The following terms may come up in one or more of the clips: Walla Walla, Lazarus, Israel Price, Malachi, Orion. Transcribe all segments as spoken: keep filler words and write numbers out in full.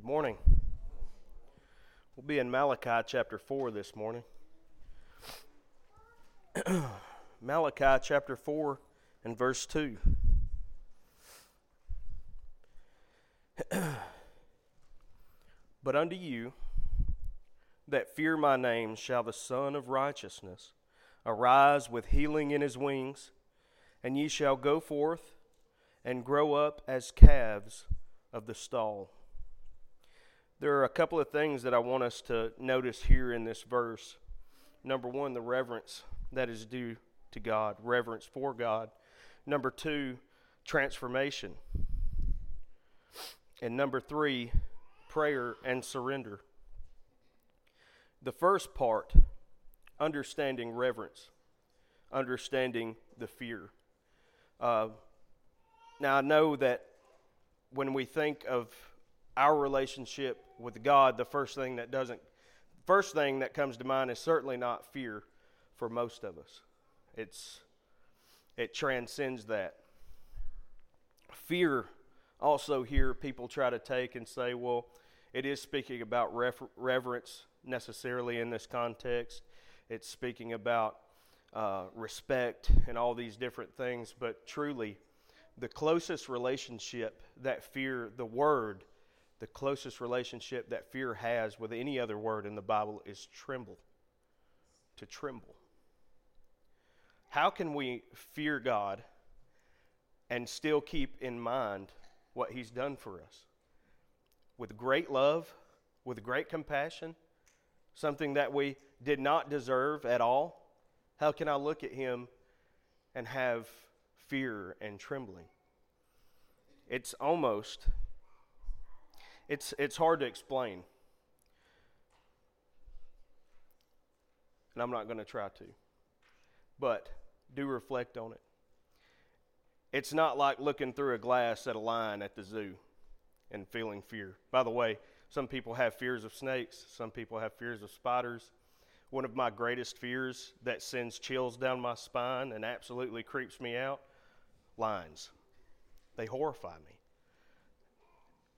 Good morning. We'll be in Malachi chapter four this morning. Malachi chapter four and verse two. But unto you that fear my name shall the Son of Righteousness arise with healing in his wings, and ye shall go forth and grow up as calves of the stall. There are a couple of things that I want us to notice here in this verse. Number one, the reverence that is due to God, reverence for God. Number two, transformation. And number three, prayer and surrender. The first part, understanding reverence, understanding the fear. Uh, now I know that when we think of our relationship with God, the first thing that doesn't, first thing that comes to mind is certainly not fear for most of us. It's, it transcends that. Fear also here people try to take and say, well, it is speaking about refer- reverence necessarily in this context. It's speaking about uh, respect and all these different things, but truly the closest relationship that fear, the word, the closest relationship that fear has with any other word in the Bible is tremble, to tremble. How can we fear God and still keep in mind what He's done for us? With great love, with great compassion, something that we did not deserve at all. How can I look at Him and have fear and trembling? It's almost... It's it's hard to explain, and I'm not going to try to, but do reflect on it. It's not like looking through a glass at a lion at the zoo and feeling fear. By the way, some people have fears of snakes. Some people have fears of spiders. One of my greatest fears that sends chills down my spine and absolutely creeps me out, lions. They horrify me.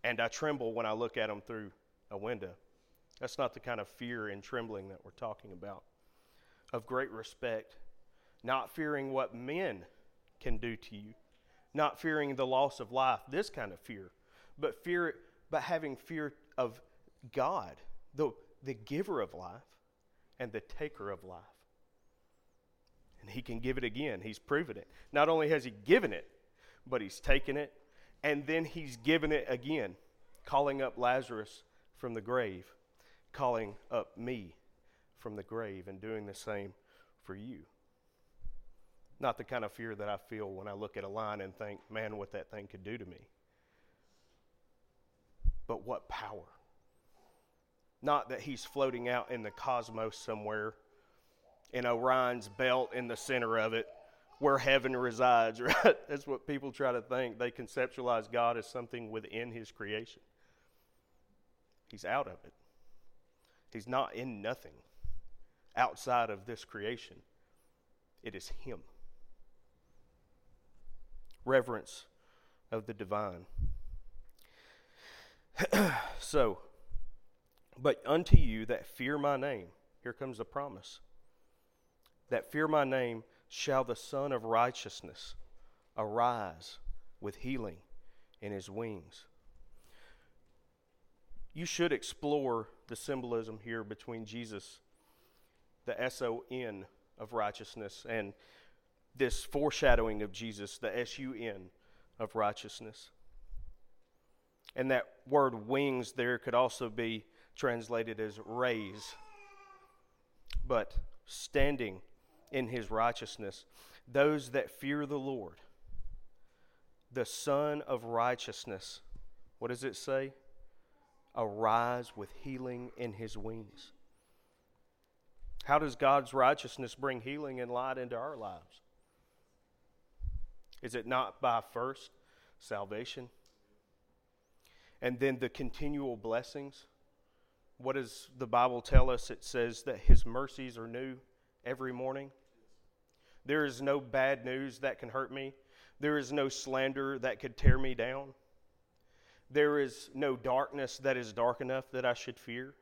And I tremble when I look at them through a window. That's not the kind of fear and trembling that we're talking about. Of great respect, not fearing what men can do to you, not fearing the loss of life, this kind of fear, but fear, but having fear of God, the, the giver of life and the taker of life. And He can give it again. He's proven it. Not only has He given it, but He's taken it. And then He's given it again, calling up Lazarus from the grave, calling up me from the grave, and doing the same for you. Not the kind of fear that I feel when I look at a lion and think, man, what that thing could do to me. But what power. Not that He's floating out in the cosmos somewhere, in Orion's belt in the center of it, where heaven resides, right? That's what people try to think. They conceptualize God as something within His creation. He's out of it. He's not in nothing outside of this creation. It is Him. Reverence of the divine. So, but unto you that fear my name, here comes the promise, that fear my name, shall the Son of Righteousness arise with healing in His wings. You should explore the symbolism here between Jesus, the S O N of righteousness, and this foreshadowing of Jesus, the S U N of righteousness. And that word wings there could also be translated as rays, but standing in His righteousness, those that fear the Lord, the Son of Righteousness, what does it say? Arise with healing in His wings. How does God's righteousness bring healing and light into our lives? Is it not by first salvation? And then the continual blessings? What does the Bible tell us? It says that His mercies are new every morning. There is no bad news that can hurt me. There is no slander that could tear me down. There is no darkness that is dark enough that I should fear.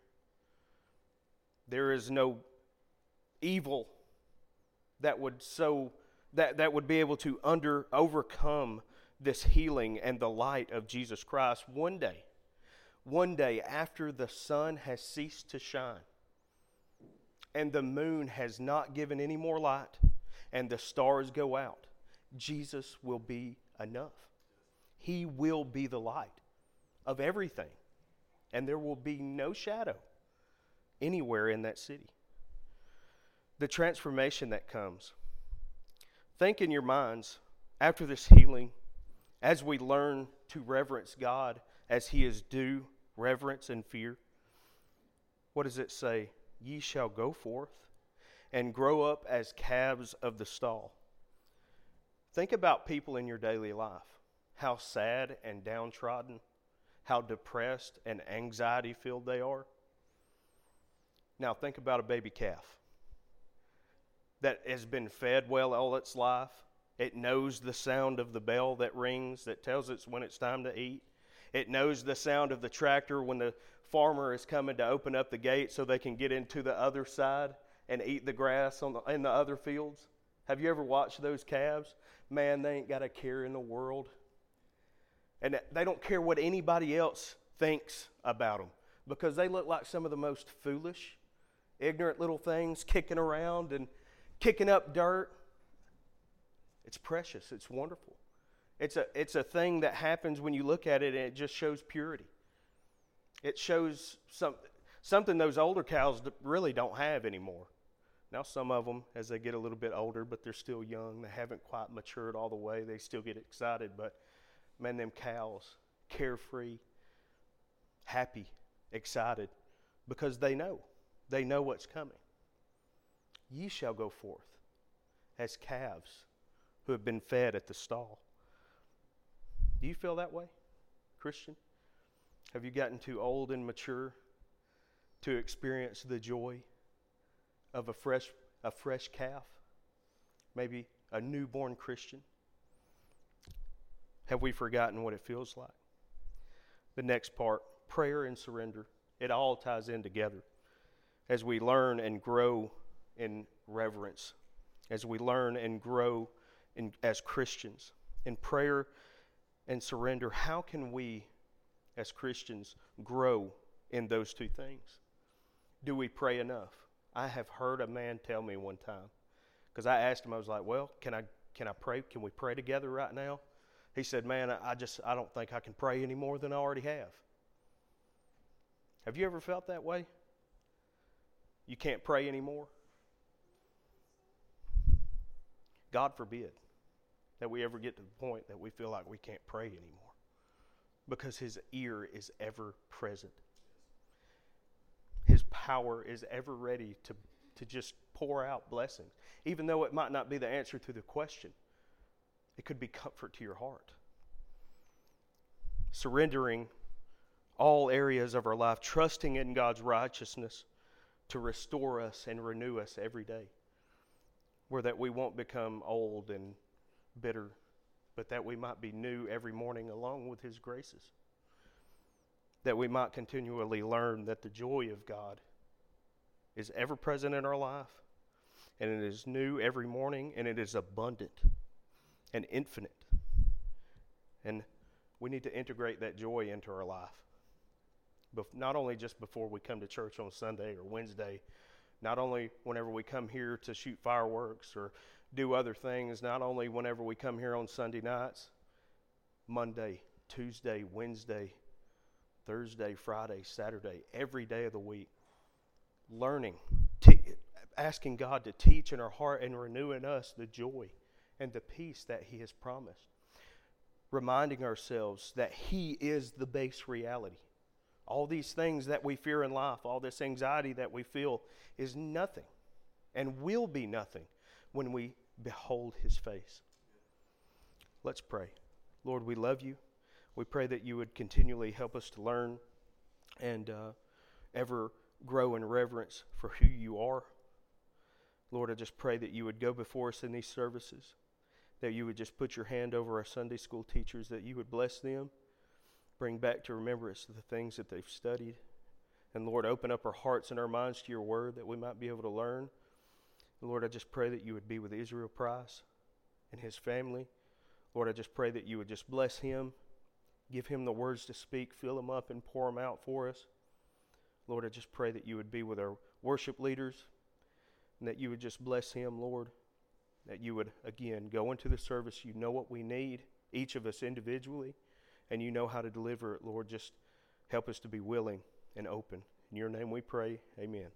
There is no evil that would so that, that would be able to under overcome this healing and the light of Jesus Christ. One day, one day after the sun has ceased to shine and the moon has not given any more light and the stars go out, Jesus will be enough. He will be the light of everything, and there will be no shadow anywhere in that city. The transformation that comes. Think in your minds, after this healing, as we learn to reverence God as He is due reverence and fear, what does it say? Ye shall go forth and grow up as calves of the stall. Think about people in your daily life, how sad and downtrodden, how depressed and anxiety-filled they are. Now think about a baby calf that has been fed well all its life. It knows the sound of the bell that rings that tells it when it's time to eat. It knows the sound of the tractor when the farmer is coming to open up the gate so they can get into the other side and eat the grass on the, in the other fields. Have you ever watched those calves? Man, they ain't got a care in the world. And they don't care what anybody else thinks about them, because they look like some of the most foolish, ignorant little things kicking around and kicking up dirt. It's precious. It's wonderful. It's a, it's a thing that happens when you look at it, and it just shows purity. It shows some, something those older cows really don't have anymore. Now some of them, as they get a little bit older, but they're still young, they haven't quite matured all the way, they still get excited, but man, them cows, carefree, happy, excited, because they know. They know what's coming. Ye shall go forth as calves who have been fed at the stall. Do you feel that way, Christian? Have you gotten too old and mature to experience the joy of a fresh, a fresh calf? Maybe a newborn Christian? Have we forgotten what it feels like? The next part, prayer and surrender. It all ties in together as we learn and grow in reverence, as we learn and grow in, as Christians. In prayer and surrender, how can we, as Christians, grow in those two things? Do we pray enough? I have heard a man tell me one time, because I asked him, I was like, well, can I, can I pray? Can we pray together right now? He said, man, I just, I don't think I can pray any more than I already have. Have you ever felt that way? You can't pray anymore? God forbid that we ever get to the point that we feel like we can't pray anymore, because His ear is ever present. His power is ever ready to, to just pour out blessings, even though it might not be the answer to the question. It could be comfort to your heart. Surrendering all areas of our life, trusting in God's righteousness to restore us and renew us every day, where that we won't become old and bitter, but that we might be new every morning along with His graces, that we might continually learn that the joy of God is ever present in our life, and it is new every morning, and it is abundant and infinite. And we need to integrate that joy into our life. Bef- not only just before we come to church on Sunday or Wednesday, not only whenever we come here to shoot fireworks or do other things, not only whenever we come here on Sunday nights, Monday, Tuesday, Wednesday, Thursday, Friday, Saturday, every day of the week, learning, t- asking God to teach in our heart and renew in us the joy and the peace that He has promised. Reminding ourselves that He is the base reality. All these things that we fear in life, all this anxiety that we feel is nothing and will be nothing when we behold His face. Let's pray. Lord, we love You. We pray that You would continually help us to learn and uh, ever grow in reverence for who You are. Lord, I just pray that You would go before us in these services, that You would just put Your hand over our Sunday school teachers, that You would bless them, Bring back to remembrance the things that they've studied. And Lord, open up our hearts and our minds to your word that we might be able to learn. And Lord, I just pray that you would be with Israel Price and his family. Lord, I just pray that you would just bless him. Give him the words to speak. Fill him up and pour them out for us. Lord, I just pray that you would be with our worship leaders and that you would just bless him, Lord. That you would, again, go into the service. You know what we need, each of us individually, and you know how to deliver it, Lord. Just help us to be willing and open. In your name we pray. Amen.